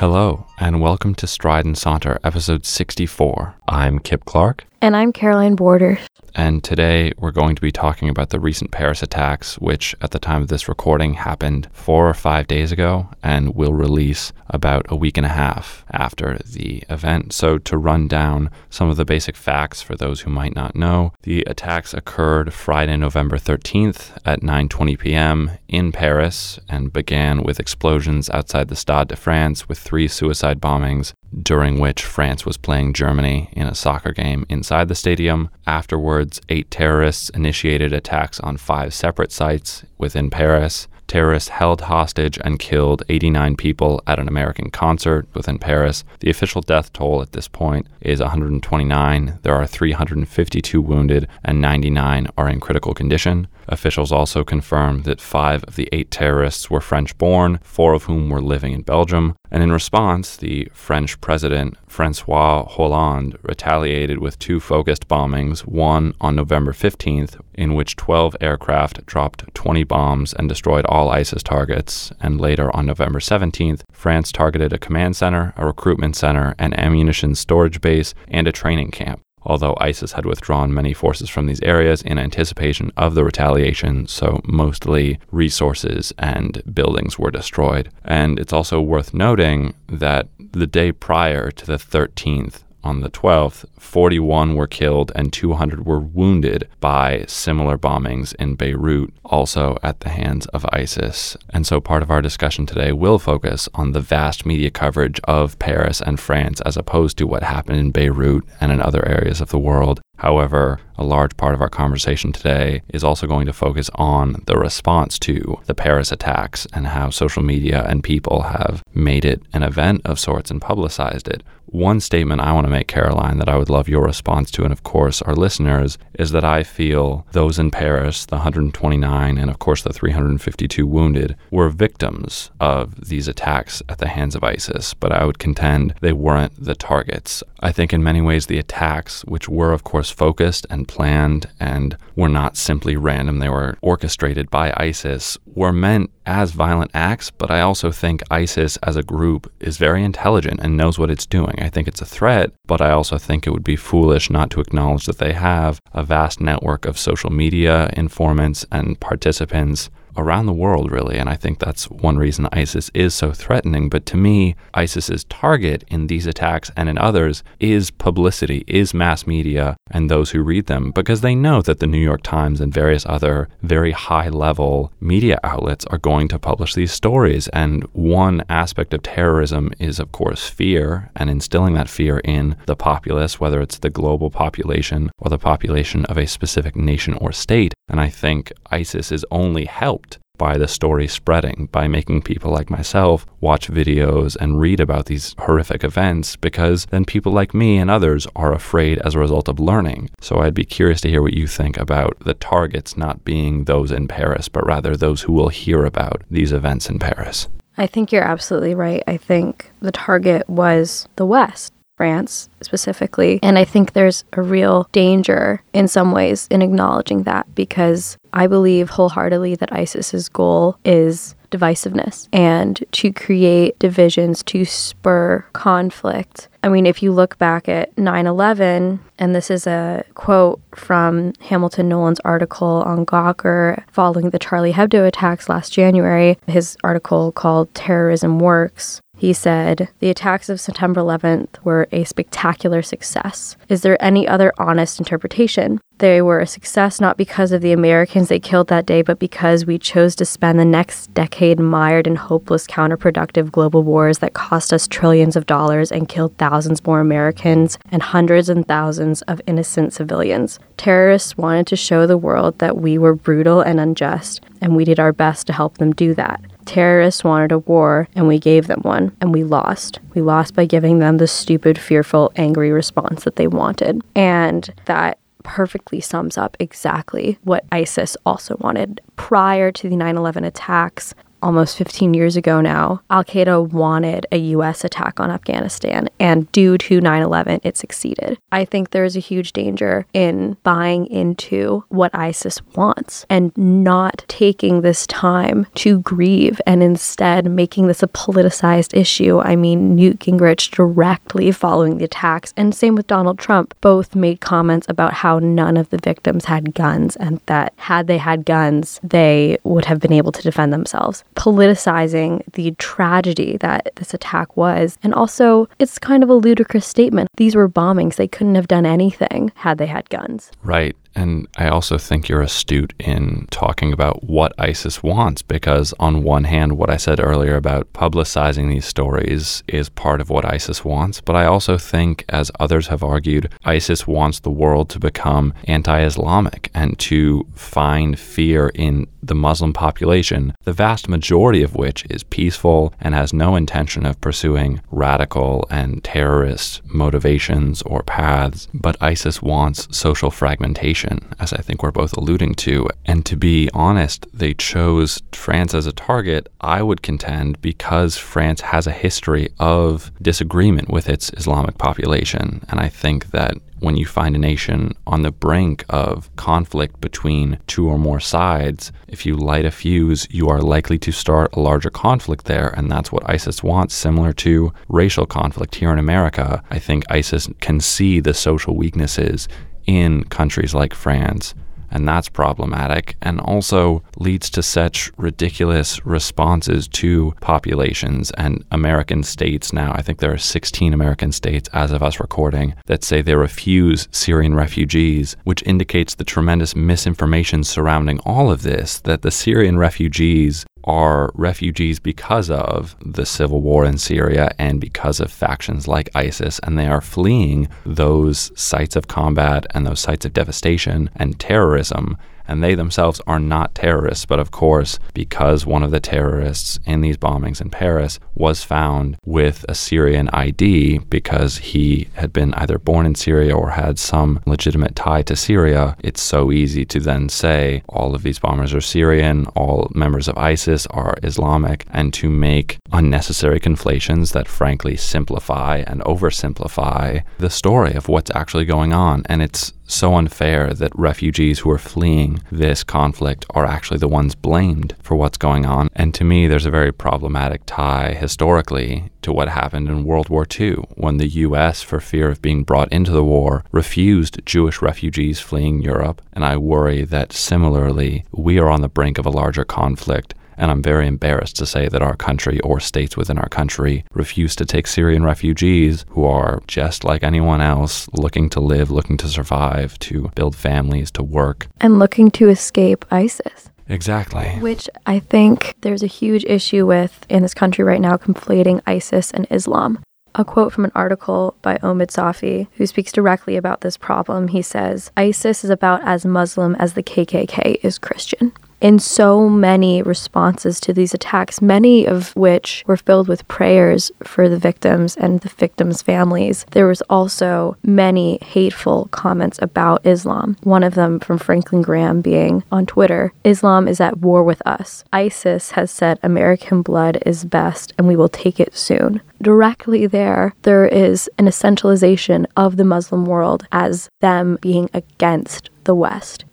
Hello, and welcome to Stride and Saunter, episode 64. I'm Kip Clark. And I'm Caroline Borders. And today we're going to be talking about the recent Paris attacks, which at the time of this recording happened 4 or 5 days ago, and will release about a week and a half after the event. So to run down some of the basic facts for those who might not know, the attacks occurred Friday, November 13th at 9:20 p.m. in Paris and began with explosions outside the Stade de France with 3 suicide bombings, during which France was playing Germany in a soccer game inside the stadium. Afterwards, 8 terrorists initiated attacks on 5 separate sites within Paris. Terrorists held hostage and killed 89 people at an American concert within Paris. The official death toll at this point is 129. There are 352 wounded and 99 are in critical condition. Officials also confirmed that 5 of the 8 terrorists were French-born, 4 of whom were living in Belgium. And in response, the French president, Francois Hollande, retaliated with 2 focused bombings, one on November 15th, in which 12 aircraft dropped 20 bombs and destroyed all ISIS targets. And later on November 17th, France targeted a command center, a recruitment center, an ammunition storage base, and a training camp, although ISIS had withdrawn many forces from these areas in anticipation of the retaliation, so mostly resources and buildings were destroyed. And it's also worth noting that the day prior to the 13th, on the 12th, 41 were killed and 200 were wounded by similar bombings in Beirut, also at the hands of ISIS. And so part of our discussion today will focus on the vast media coverage of Paris and France as opposed to what happened in Beirut and in other areas of the world. However, a large part of our conversation today is also going to focus on the response to the Paris attacks and how social media and people have made it an event of sorts and publicized it. One statement I want to make, Caroline, that I would love your response to, and of course our listeners, is that I feel those in Paris, the 129 and of course the 352 wounded, were victims of these attacks at the hands of ISIS, but I would contend they weren't the targets. I think in many ways the attacks, which were of course focused and planned and were not simply random, they were orchestrated by ISIS, were meant as violent acts, but I also think ISIS as a group is very intelligent and knows what it's doing. I think it's a threat, but I also think it would be foolish not to acknowledge that they have a vast network of social media informants and participants around the world, really, and I think that's one reason ISIS is so threatening. But to me, ISIS's target in these attacks and in others is publicity, is mass media, and those who read them, because they know that the New York Times and various other very high-level media outlets are going to publish these stories. And one aspect of terrorism is, of course, fear, and instilling that fear in the populace, whether it's the global population or the population of a specific nation or state. And I think ISIS is only helped by the story spreading, by making people like myself watch videos and read about these horrific events, because then people like me and others are afraid as a result of learning. So I'd be curious to hear what you think about the targets not being those in Paris, but rather those who will hear about these events in Paris. I think you're absolutely right. I think the target was the West, France specifically. And I think there's a real danger in some ways in acknowledging that, because I believe wholeheartedly that ISIS's goal is divisiveness and to create divisions, to spur conflict. I mean, if you look back at 9/11, and this is a quote from Hamilton Nolan's article on Gawker following the Charlie Hebdo attacks last January, his article called Terrorism Works. He said, "The attacks of September 11th were a spectacular success. Is there any other honest interpretation? They were a success not because of the Americans they killed that day, but because we chose to spend the next decade mired in hopeless, counterproductive global wars that cost us trillions of dollars and killed thousands more Americans and hundreds and thousands of innocent civilians. Terrorists wanted to show the world that we were brutal and unjust, and we did our best to help them do that. Terrorists wanted a war, and we gave them one, and we lost. We lost by giving them the stupid, fearful, angry response that they wanted." And that perfectly sums up exactly what ISIS also wanted. Prior to the 9/11 attacks, almost 15 years ago now, al-Qaeda wanted a U.S. attack on Afghanistan, and due to 9/11, it succeeded. I think there's a huge danger in buying into what ISIS wants and not taking this time to grieve and instead making this a politicized issue. I mean, Newt Gingrich directly following the attacks, and same with Donald Trump, both made comments about how none of the victims had guns and that had they had guns, they would have been able to defend themselves. Politicizing the tragedy that this attack was. And also, it's kind of a ludicrous statement. These were bombings. They couldn't have done anything had they had guns. Right. And I also think you're astute in talking about what ISIS wants, because on one hand, what I said earlier about publicizing these stories is part of what ISIS wants. But I also think, as others have argued, ISIS wants the world to become anti-Islamic and to find fear in the Muslim population, the vast majority of which is peaceful and has no intention of pursuing radical and terrorist motivations or paths. But ISIS wants social fragmentation, as I think we're both alluding to. And to be honest, they chose France as a target, I would contend, because France has a history of disagreement with its Islamic population. And I think that when you find a nation on the brink of conflict between two or more sides, if you light a fuse, you are likely to start a larger conflict there, and that's what ISIS wants, similar to racial conflict here in America. I think ISIS can see the social weaknesses in countries like France, and that's problematic, and also leads to such ridiculous responses to populations and American states now. I think there are 16 American states, as of us recording, that say they refuse Syrian refugees, which indicates the tremendous misinformation surrounding all of this, that the Syrian refugees are refugees because of the civil war in Syria and because of factions like ISIS, and they are fleeing those sites of combat and those sites of devastation and terrorism. And they themselves are not terrorists, but of course, because one of the terrorists in these bombings in Paris was found with a Syrian ID because he had been either born in Syria or had some legitimate tie to Syria, it's so easy to then say all of these bombers are Syrian, all members of ISIS are Islamic, and to make unnecessary conflations that frankly simplify and oversimplify the story of what's actually going on. And it's so unfair that refugees who are fleeing this conflict are actually the ones blamed for what's going on. And to me, there's a very problematic tie historically to what happened in World War II, when the U.S., for fear of being brought into the war, refused Jewish refugees fleeing Europe. And I worry that similarly, we are on the brink of a larger conflict. And I'm very embarrassed to say that our country or states within our country refuse to take Syrian refugees who are just like anyone else, looking to live, looking to survive, to build families, to work. And looking to escape ISIS. Exactly. Which I think there's a huge issue with in this country right now, conflating ISIS and Islam. A quote from an article by Omid Safi, who speaks directly about this problem. He says, ISIS is about as Muslim as the KKK is Christian. In so many responses to these attacks, many of which were filled with prayers for the victims and the victims' families, there was also many hateful comments about Islam. One of them from Franklin Graham being on Twitter, Islam is at war with us. ISIS has said American blood is best and we will take it soon. Directly there is an essentialization of the Muslim world as them being against the West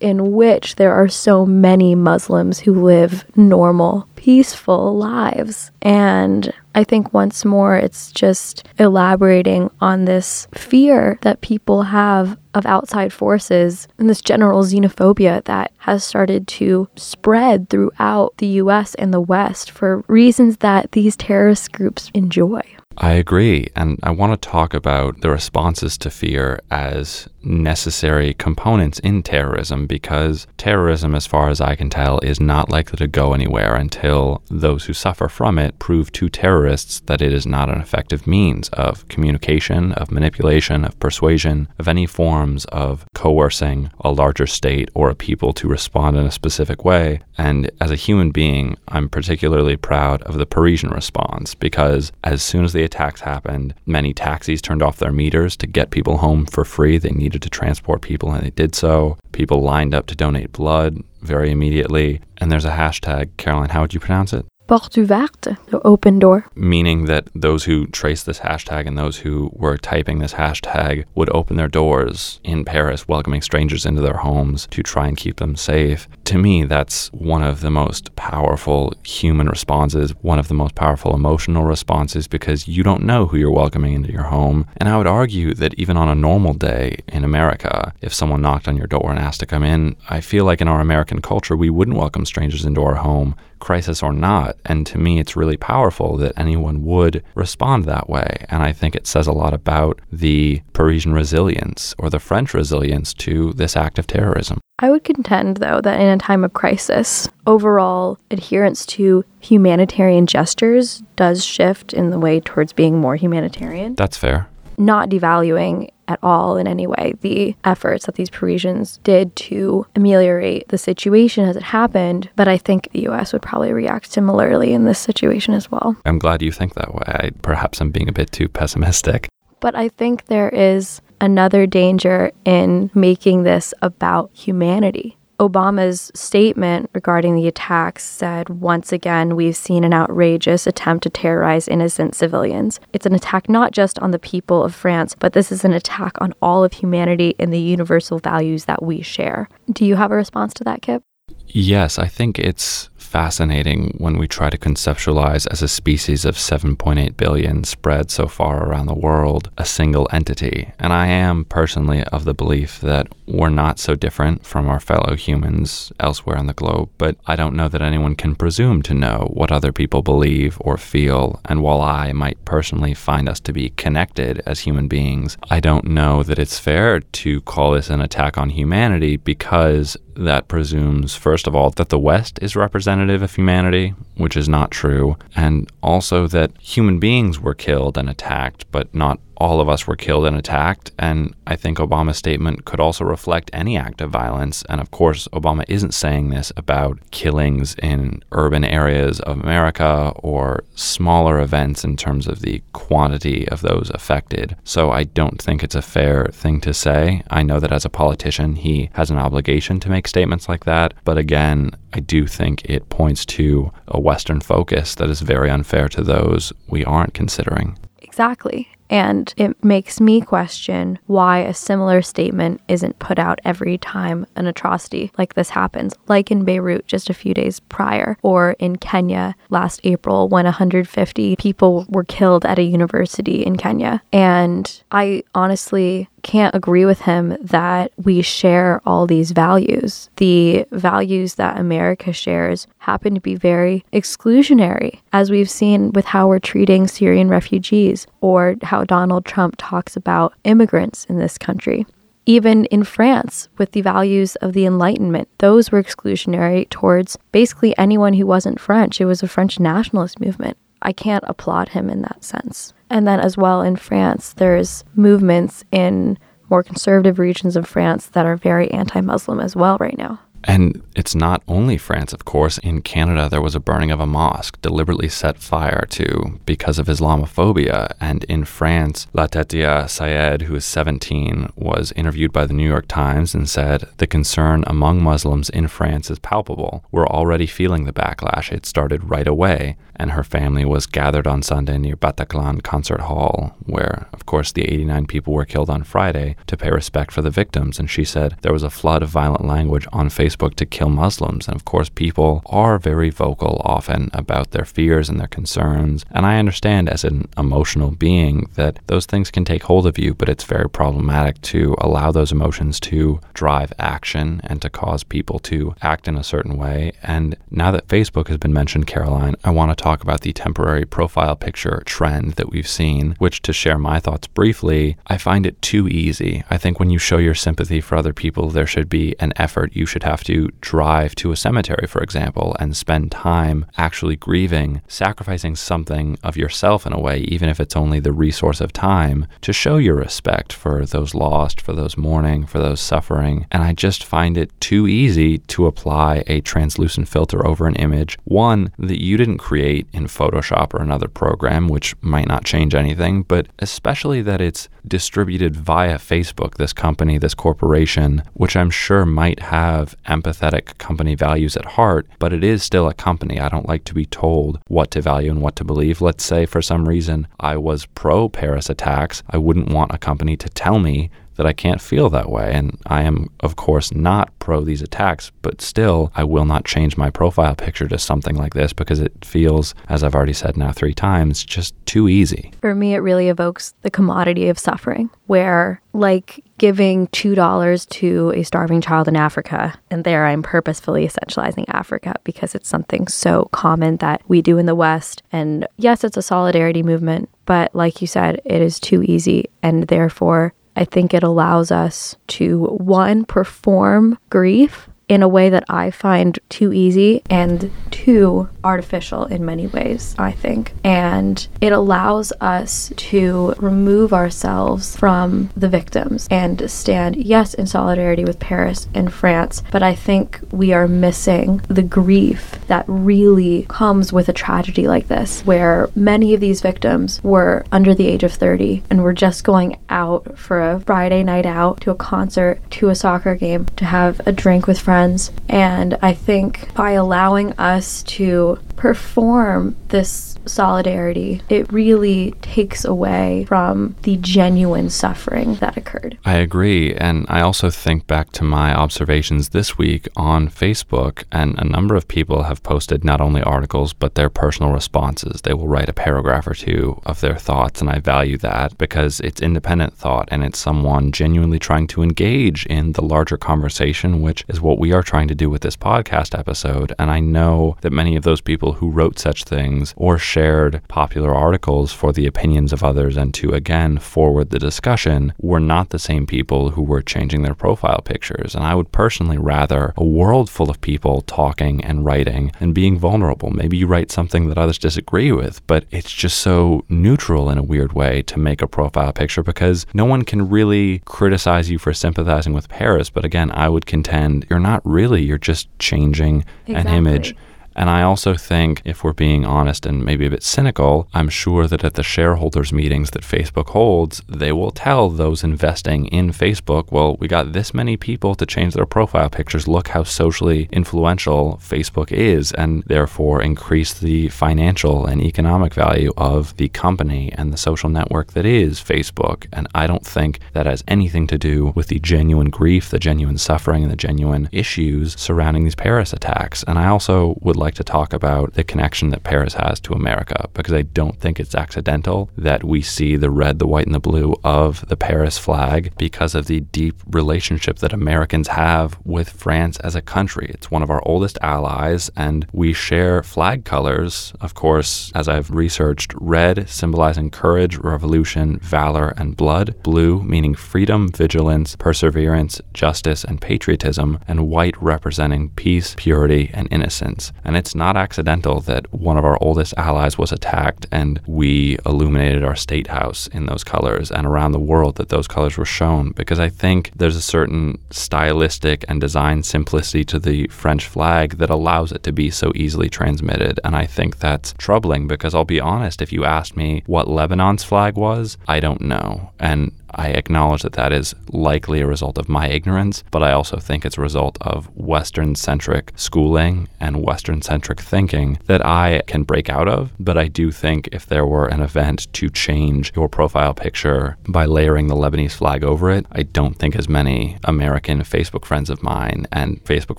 in which there are so many Muslims who live normal, peaceful lives. And I think once more, it's just elaborating on this fear that people have of outside forces and this general xenophobia that has started to spread throughout the U.S. and the West for reasons that these terrorist groups enjoy. I agree. And I want to talk about the responses to fear as necessary components in terrorism, because terrorism, as far as I can tell, is not likely to go anywhere until those who suffer from it prove to terrorists that it is not an effective means of communication, of manipulation, of persuasion, of any forms of coercing a larger state or a people to respond in a specific way. And as a human being, I'm particularly proud of the Parisian response, because as soon as the attacks happened, many taxis turned off their meters to get people home for free. They needed needed to transport people, and they did so. People lined up to donate blood very immediately. And there's a hashtag, Caroline, how would you pronounce it? Porte ouverte, the open door. Meaning that those who traced this hashtag and those who were typing this hashtag would open their doors in Paris, welcoming strangers into their homes to try and keep them safe. To me, that's one of the most powerful human responses, one of the most powerful emotional responses, because you don't know who you're welcoming into your home. And I would argue that even on a normal day in America, if someone knocked on your door and asked to come in, I feel like in our American culture, we wouldn't welcome strangers into our home, crisis or not. And to me, it's really powerful that anyone would respond that way. And I think it says a lot about the Parisian resilience or the French resilience to this act of terrorism. I would contend, though, that in a time of crisis, overall adherence to humanitarian gestures does shift in the way towards being more humanitarian. That's fair. Not devaluing at all in any way the efforts that these Parisians did to ameliorate the situation as it happened, but I think the U.S. would probably react similarly in this situation as well. I'm glad you think that way. Perhaps I'm being a bit too pessimistic. But I think there is another danger in making this about humanity. Obama's statement regarding the attacks said, once again, we've seen an outrageous attempt to terrorize innocent civilians. It's an attack not just on the people of France, but this is an attack on all of humanity and the universal values that we share. Do you have a response to that, Kip? Yes, I think it's fascinating when we try to conceptualize as a species of 7.8 billion spread so far around the world, a single entity. And I am personally of the belief that we're not so different from our fellow humans elsewhere on the globe, but I don't know that anyone can presume to know what other people believe or feel. And while I might personally find us to be connected as human beings, I don't know that it's fair to call this an attack on humanity, because that presumes, first of all, that the West is representative of humanity, which is not true, and also that human beings were killed and attacked, but not all of us were killed and attacked. And I think Obama's statement could also reflect any act of violence. And of course, Obama isn't saying this about killings in urban areas of America or smaller events in terms of the quantity of those affected. So I don't think it's a fair thing to say. I know that as a politician, he has an obligation to make statements like that. But again, I do think it points to a Western focus that is very unfair to those we aren't considering. Exactly. And it makes me question why a similar statement isn't put out every time an atrocity like this happens, like in Beirut just a few days prior, or in Kenya last April when 150 people were killed at a university in Kenya. And I honestly can't agree with him that we share all these values. The values that America shares happen to be very exclusionary, as we've seen with how we're treating Syrian refugees or how Donald Trump talks about immigrants in this country. Even in France, with the values of the Enlightenment, those were exclusionary towards basically anyone who wasn't French. It was a French nationalist movement. I can't applaud him in that sense. And then as well in France, there's movements in more conservative regions of France that are very anti-Muslim as well right now. And it's not only France, of course. In Canada, there was a burning of a mosque deliberately set fire to because of Islamophobia. And in France, La Tatia Sayed, who is 17, was interviewed by the New York Times and said, the concern among Muslims in France is palpable. We're already feeling the backlash. It started right away. And her family was gathered on Sunday near Bataclan Concert Hall, where, of course, the 89 people were killed on Friday, to pay respect for the victims. And she said there was a flood of violent language on Facebook to kill Muslims. And of course, people are very vocal often about their fears and their concerns. And I understand as an emotional being that those things can take hold of you, but it's very problematic to allow those emotions to drive action and to cause people to act in a certain way. And now that Facebook has been mentioned, Caroline, I want to talk about the temporary profile picture trend that we've seen, which, to share my thoughts briefly, I find it too easy. I think when you show your sympathy for other people, there should be an effort you should have have to drive to a cemetery, for example, and spend time actually grieving, sacrificing something of yourself in a way, even if it's only the resource of time, to show your respect for those lost, for those mourning, for those suffering. And I just find it too easy to apply a translucent filter over an image, one that you didn't create in Photoshop or another program, which might not change anything, but especially that it's distributed via Facebook, this company, this corporation, which I'm sure might have empathetic company values at heart, but it is still a company. I don't like to be told what to value and what to believe. Let's say for some reason I was pro-Paris attacks. I wouldn't want a company to tell me that I can't feel that way. And I am, of course, not pro these attacks, but still, I will not change my profile picture to something like this because it feels, as I've already said now 3 times, just too easy. For me, it really evokes the commodity of suffering, where like giving $2 to a starving child in Africa, and there I'm purposefully essentializing Africa because it's something so common that we do in the West. And yes, it's a solidarity movement, but like you said, it is too easy, and therefore, I think it allows us to, one, perform grief in a way that I find too easy and too artificial in many ways, I think. And it allows us to remove ourselves from the victims and stand, yes, in solidarity with Paris and France, but I think we are missing the grief that really comes with a tragedy like this, where many of these victims were under the age of 30 and were just going out for a Friday night out, to a concert, to a soccer game, to have a drink with friends. And I think by allowing us to perform this solidarity, it really takes away from the genuine suffering that occurred. I agree. And I also think back to my observations this week on Facebook, and a number of people have posted not only articles, but their personal responses. They will write a paragraph or two of their thoughts, and I value that because it's independent thought and it's someone genuinely trying to engage in the larger conversation, which is what we are trying to do with this podcast episode. And I know that many of those people who wrote such things or shared popular articles for the opinions of others and to again forward the discussion were not the same people who were changing their profile pictures. And I would personally rather a world full of people talking and writing and being vulnerable. Maybe you write something that others disagree with, but it's just so neutral in a weird way to make a profile picture because no one can really criticize you for sympathizing with Paris. But again, I would contend you're not really, you're just changing an image. And I also think, if we're being honest and maybe a bit cynical, I'm sure that at the shareholders meetings that Facebook holds, they will tell those investing in Facebook, well, we got this many people to change their profile pictures. Look how socially influential Facebook is, and therefore increase the financial and economic value of the company and the social network that is Facebook. And I don't think that has anything to do with the genuine grief, the genuine suffering, and the genuine issues surrounding these Paris attacks. And I also would like to talk about the connection that Paris has to America, because I don't think it's accidental that we see the red, the white, and the blue of the Paris flag because of the deep relationship that Americans have with France as a country. It's one of our oldest allies, and we share flag colors. Of course, as I've researched, red symbolizing courage, revolution, valor, and blood, blue meaning freedom, vigilance, perseverance, justice, and patriotism, and white representing peace, purity, and innocence. And it's not accidental that one of our oldest allies was attacked and we illuminated our state house in those colors, and around the world that those colors were shown, because I think there's a certain stylistic and design simplicity to the French flag that allows it to be so easily transmitted. And I think that's troubling because I'll be honest, if you asked me what Lebanon's flag was, I don't know. And I acknowledge that that is likely a result of my ignorance, but I also think it's a result of Western-centric schooling and Western-centric thinking that I can break out of. But I do think if there were an event to change your profile picture by layering the Lebanese flag over it, I don't think as many American Facebook friends of mine and Facebook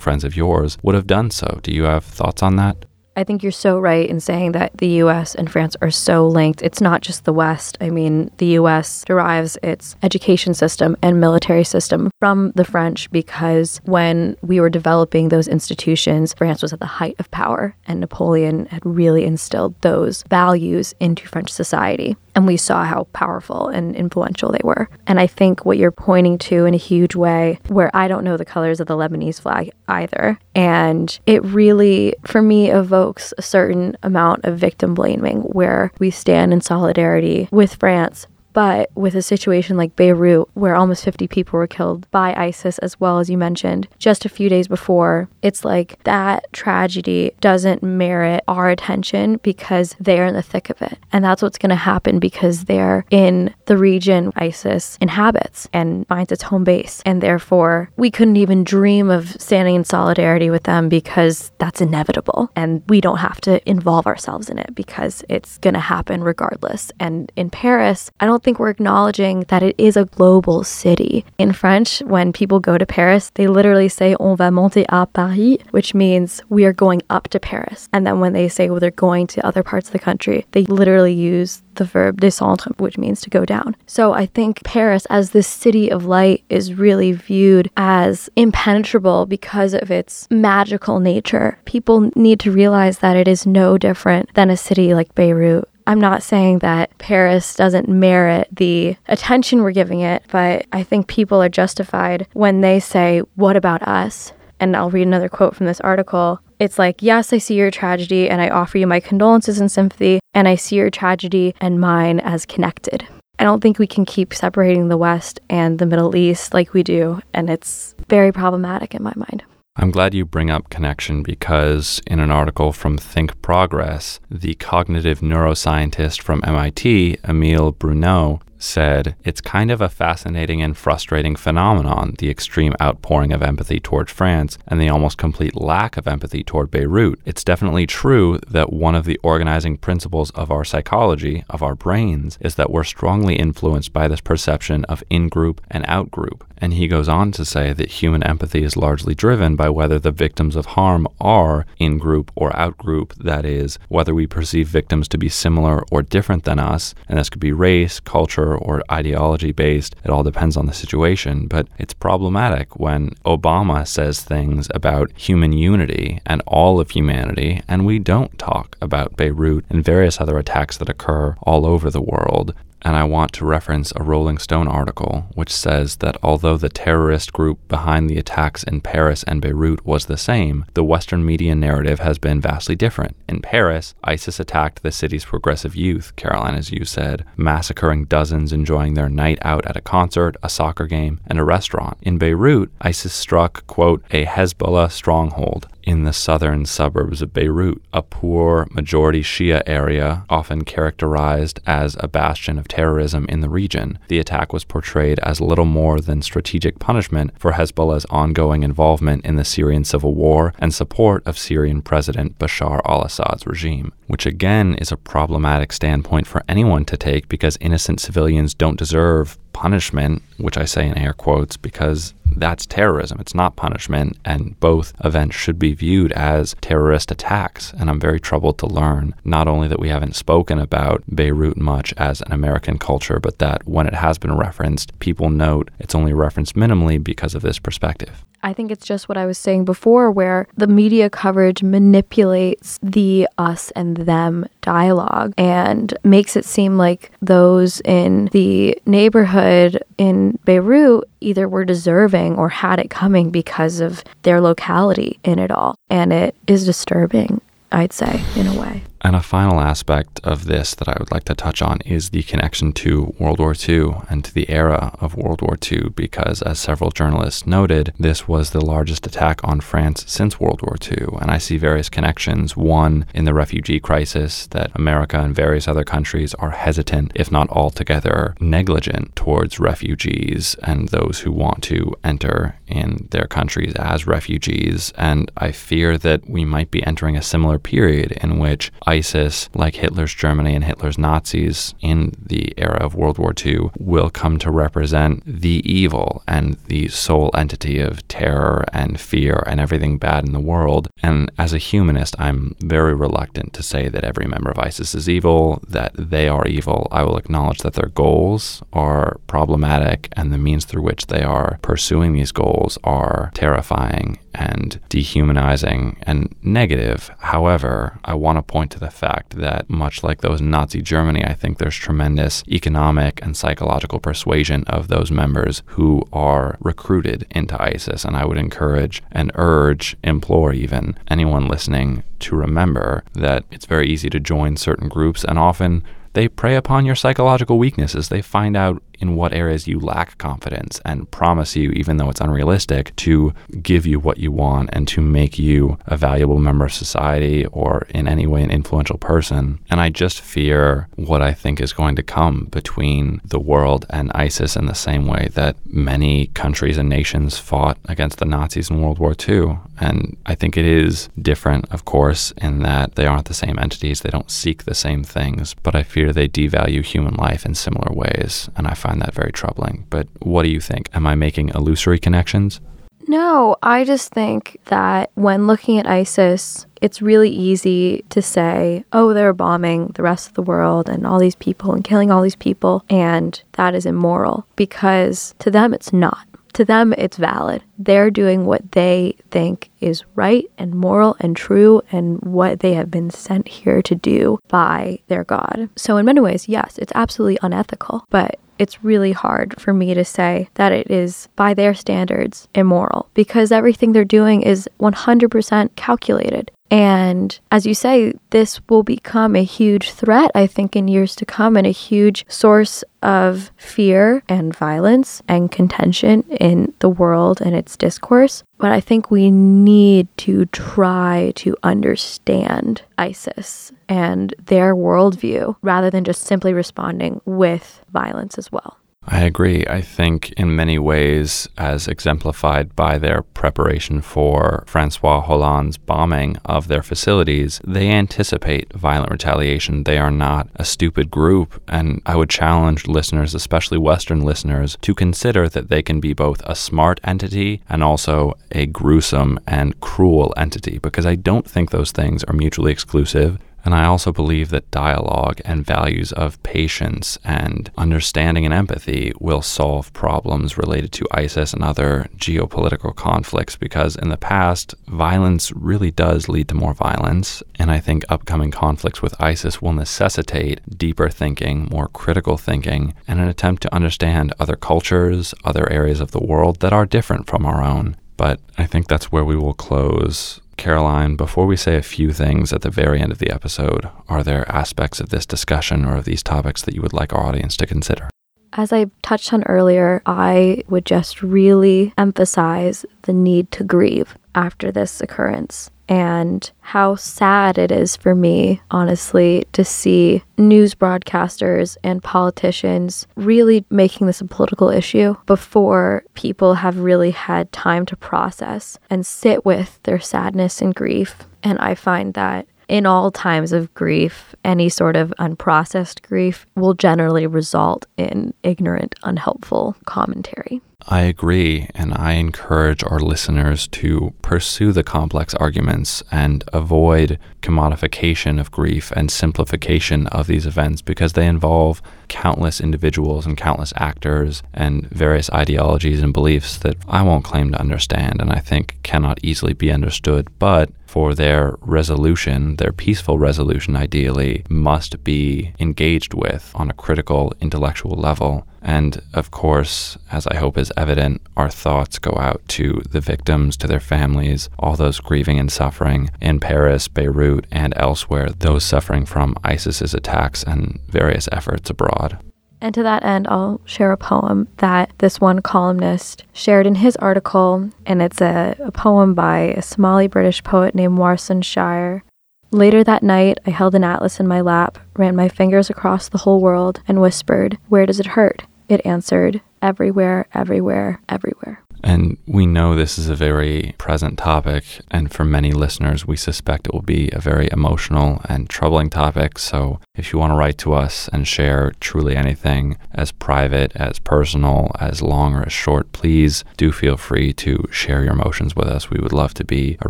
friends of yours would have done so. Do you have thoughts on that? I think you're so right in saying that the U.S. and France are so linked. It's not just the West. I mean, the U.S. derives its education system and military system from the French, because when we were developing those institutions, France was at the height of power, and Napoleon had really instilled those values into French society. And we saw how powerful and influential they were. And I think what you're pointing to in a huge way, where I don't know the colors of the Lebanese flag either, and it really, for me, evokes a certain amount of victim blaming, where we stand in solidarity with France, but with a situation like Beirut, where almost 50 people were killed by ISIS, as well as you mentioned, just a few days before, it's like that tragedy doesn't merit our attention because they're in the thick of it. And that's what's going to happen, because they're in the region ISIS inhabits and finds its home base. And therefore, we couldn't even dream of standing in solidarity with them, because that's inevitable. And we don't have to involve ourselves in it, because it's going to happen regardless. And in Paris, I don't think we're acknowledging that it is a global city. In French, when people go to Paris, they literally say on va monter à Paris, which means we are going up to Paris. And then when they say, well, they're going to other parts of the country, they literally use the verb descendre, which means to go down. So I think Paris as this city of light is really viewed as impenetrable because of its magical nature. People need to realize that it is no different than a city like Beirut. I'm not saying that Paris doesn't merit the attention we're giving it, but I think people are justified when they say, what about us? And I'll read another quote from this article. It's like, yes, I see your tragedy and I offer you my condolences and sympathy, and I see your tragedy and mine as connected. I don't think we can keep separating the West and the Middle East like we do, and it's very problematic in my mind. I'm glad you bring up connection, because in an article from Think Progress, the cognitive neuroscientist from MIT, Emile Bruneau, said, it's kind of a fascinating and frustrating phenomenon, the extreme outpouring of empathy toward France and the almost complete lack of empathy toward Beirut. It's definitely true that one of the organizing principles of our psychology, of our brains, is that we're strongly influenced by this perception of in-group and out-group. And he goes on to say that human empathy is largely driven by whether the victims of harm are in-group or out-group, that is, whether we perceive victims to be similar or different than us, and this could be race, culture, or ideology-based. It all depends on the situation, but it's problematic when Obama says things about human unity and all of humanity, and we don't talk about Beirut and various other attacks that occur all over the world. And I want to reference a Rolling Stone article which says that although the terrorist group behind the attacks in Paris and Beirut was the same, the Western media narrative has been vastly different. In Paris, ISIS attacked the city's progressive youth, Caroline, as you said, massacring dozens enjoying their night out at a concert, a soccer game, and a restaurant. In Beirut, ISIS struck, quote, a Hezbollah stronghold in the southern suburbs of Beirut, a poor majority Shia area often characterized as a bastion of terrorism in the region. The attack was portrayed as little more than strategic punishment for Hezbollah's ongoing involvement in the Syrian civil war and support of Syrian President Bashar al-Assad's regime, which again is a problematic standpoint for anyone to take, because innocent civilians don't deserve punishment, which I say in air quotes, because that's terrorism. It's not punishment, and both events should be viewed as terrorist attacks. And I'm very troubled to learn not only that we haven't spoken about Beirut much as an American culture, but that when it has been referenced, people note it's only referenced minimally because of this perspective. I think it's just what I was saying before, where the media coverage manipulates the us and them dialogue and makes it seem like those in the neighborhood in Beirut either were deserving or had it coming because of their locality in it all. And it is disturbing, I'd say, in a way. And a final aspect of this that I would like to touch on is the connection to World War II and to the era of World War II, because as several journalists noted, this was the largest attack on France since World War II. And I see various connections. One, in the refugee crisis, that America and various other countries are hesitant, if not altogether negligent, towards refugees and those who want to enter in their countries as refugees. And I fear that we might be entering a similar period in which ISIS, like Hitler's Germany and Hitler's Nazis in the era of World War II, will come to represent the evil and the sole entity of terror and fear and everything bad in the world. And as a humanist, I'm very reluctant to say that every member of ISIS is evil, that they are evil. I will acknowledge that their goals are problematic and the means through which they are pursuing these goals are terrifying and dehumanizing and negative. However, I want to point to the fact that much like those in Nazi Germany, I think there's tremendous economic and psychological persuasion of those members who are recruited into ISIS. And I would encourage and urge, implore even, anyone listening to remember that it's very easy to join certain groups, and often they prey upon your psychological weaknesses. They find out in what areas you lack confidence and promise you, even though it's unrealistic, to give you what you want and to make you a valuable member of society or in any way an influential person. And I just fear what I think is going to come between the world and ISIS in the same way that many countries and nations fought against the Nazis in World War II. And I think it is different, of course, in that they aren't the same entities. They don't seek the same things, but I fear they devalue human life in similar ways. And I find that very troubling. But what do you think? Am I making illusory connections? No, I just think that when looking at ISIS, it's really easy to say, oh, they're bombing the rest of the world and all these people and killing all these people, and that is immoral, because to them it's not. To them, it's valid. They're doing what they think is right and moral and true and what they have been sent here to do by their God. So in many ways, yes, it's absolutely unethical, but it's really hard for me to say that it is, by their standards, immoral, because everything they're doing is 100% calculated. And as you say, this will become a huge threat, I think, in years to come, and a huge source of fear and violence and contention in the world and its discourse. But I think we need to try to understand ISIS and their worldview rather than just simply responding with violence as well. I agree. I think in many ways, as exemplified by their preparation for Francois Hollande's bombing of their facilities, they anticipate violent retaliation. They are not a stupid group. And I would challenge listeners, especially Western listeners, to consider that they can be both a smart entity and also a gruesome and cruel entity, because I don't think those things are mutually exclusive. And I also believe that dialogue and values of patience and understanding and empathy will solve problems related to ISIS and other geopolitical conflicts, because in the past, violence really does lead to more violence. And I think upcoming conflicts with ISIS will necessitate deeper thinking, more critical thinking, and an attempt to understand other cultures, other areas of the world that are different from our own. But I think that's where we will close. Caroline, before we say a few things at the very end of the episode, are there aspects of this discussion or of these topics that you would like our audience to consider? As I touched on earlier, I would just really emphasize the need to grieve after this occurrence, and how sad it is for me, honestly, to see news broadcasters and politicians really making this a political issue before people have really had time to process and sit with their sadness and grief. And I find that in all times of grief, any sort of unprocessed grief will generally result in ignorant, unhelpful commentary. I agree, and I encourage our listeners to pursue the complex arguments and avoid commodification of grief and simplification of these events, because they involve countless individuals and countless actors and various ideologies and beliefs that I won't claim to understand and I think cannot easily be understood, but for their resolution, their peaceful resolution ideally, must be engaged with on a critical intellectual level. And of course, as I hope is evident, our thoughts go out to the victims, to their families, all those grieving and suffering in Paris, Beirut, and elsewhere, those suffering from ISIS's attacks and various efforts abroad. And to that end, I'll share a poem that this one columnist shared in his article, and it's a poem by a Somali British poet named Warsan Shire. Later that night, I held an atlas in my lap, ran my fingers across the whole world, and whispered, "Where does it hurt?" It answered, "Everywhere, everywhere, everywhere." And we know this is a very present topic, and for many listeners, we suspect it will be a very emotional and troubling topic. So if you want to write to us and share truly anything, as private, as personal, as long or as short, please do feel free to share your emotions with us. We would love to be a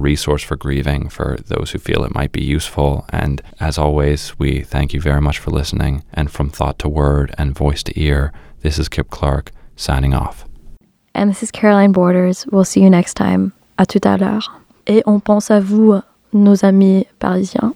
resource for grieving for those who feel it might be useful. And as always, we thank you very much for listening. And from thought to word and voice to ear, this is Kip Clark signing off. And this is Caroline Borders. We'll see you next time. À tout à l'heure. Et on pense à vous, nos amis parisiens.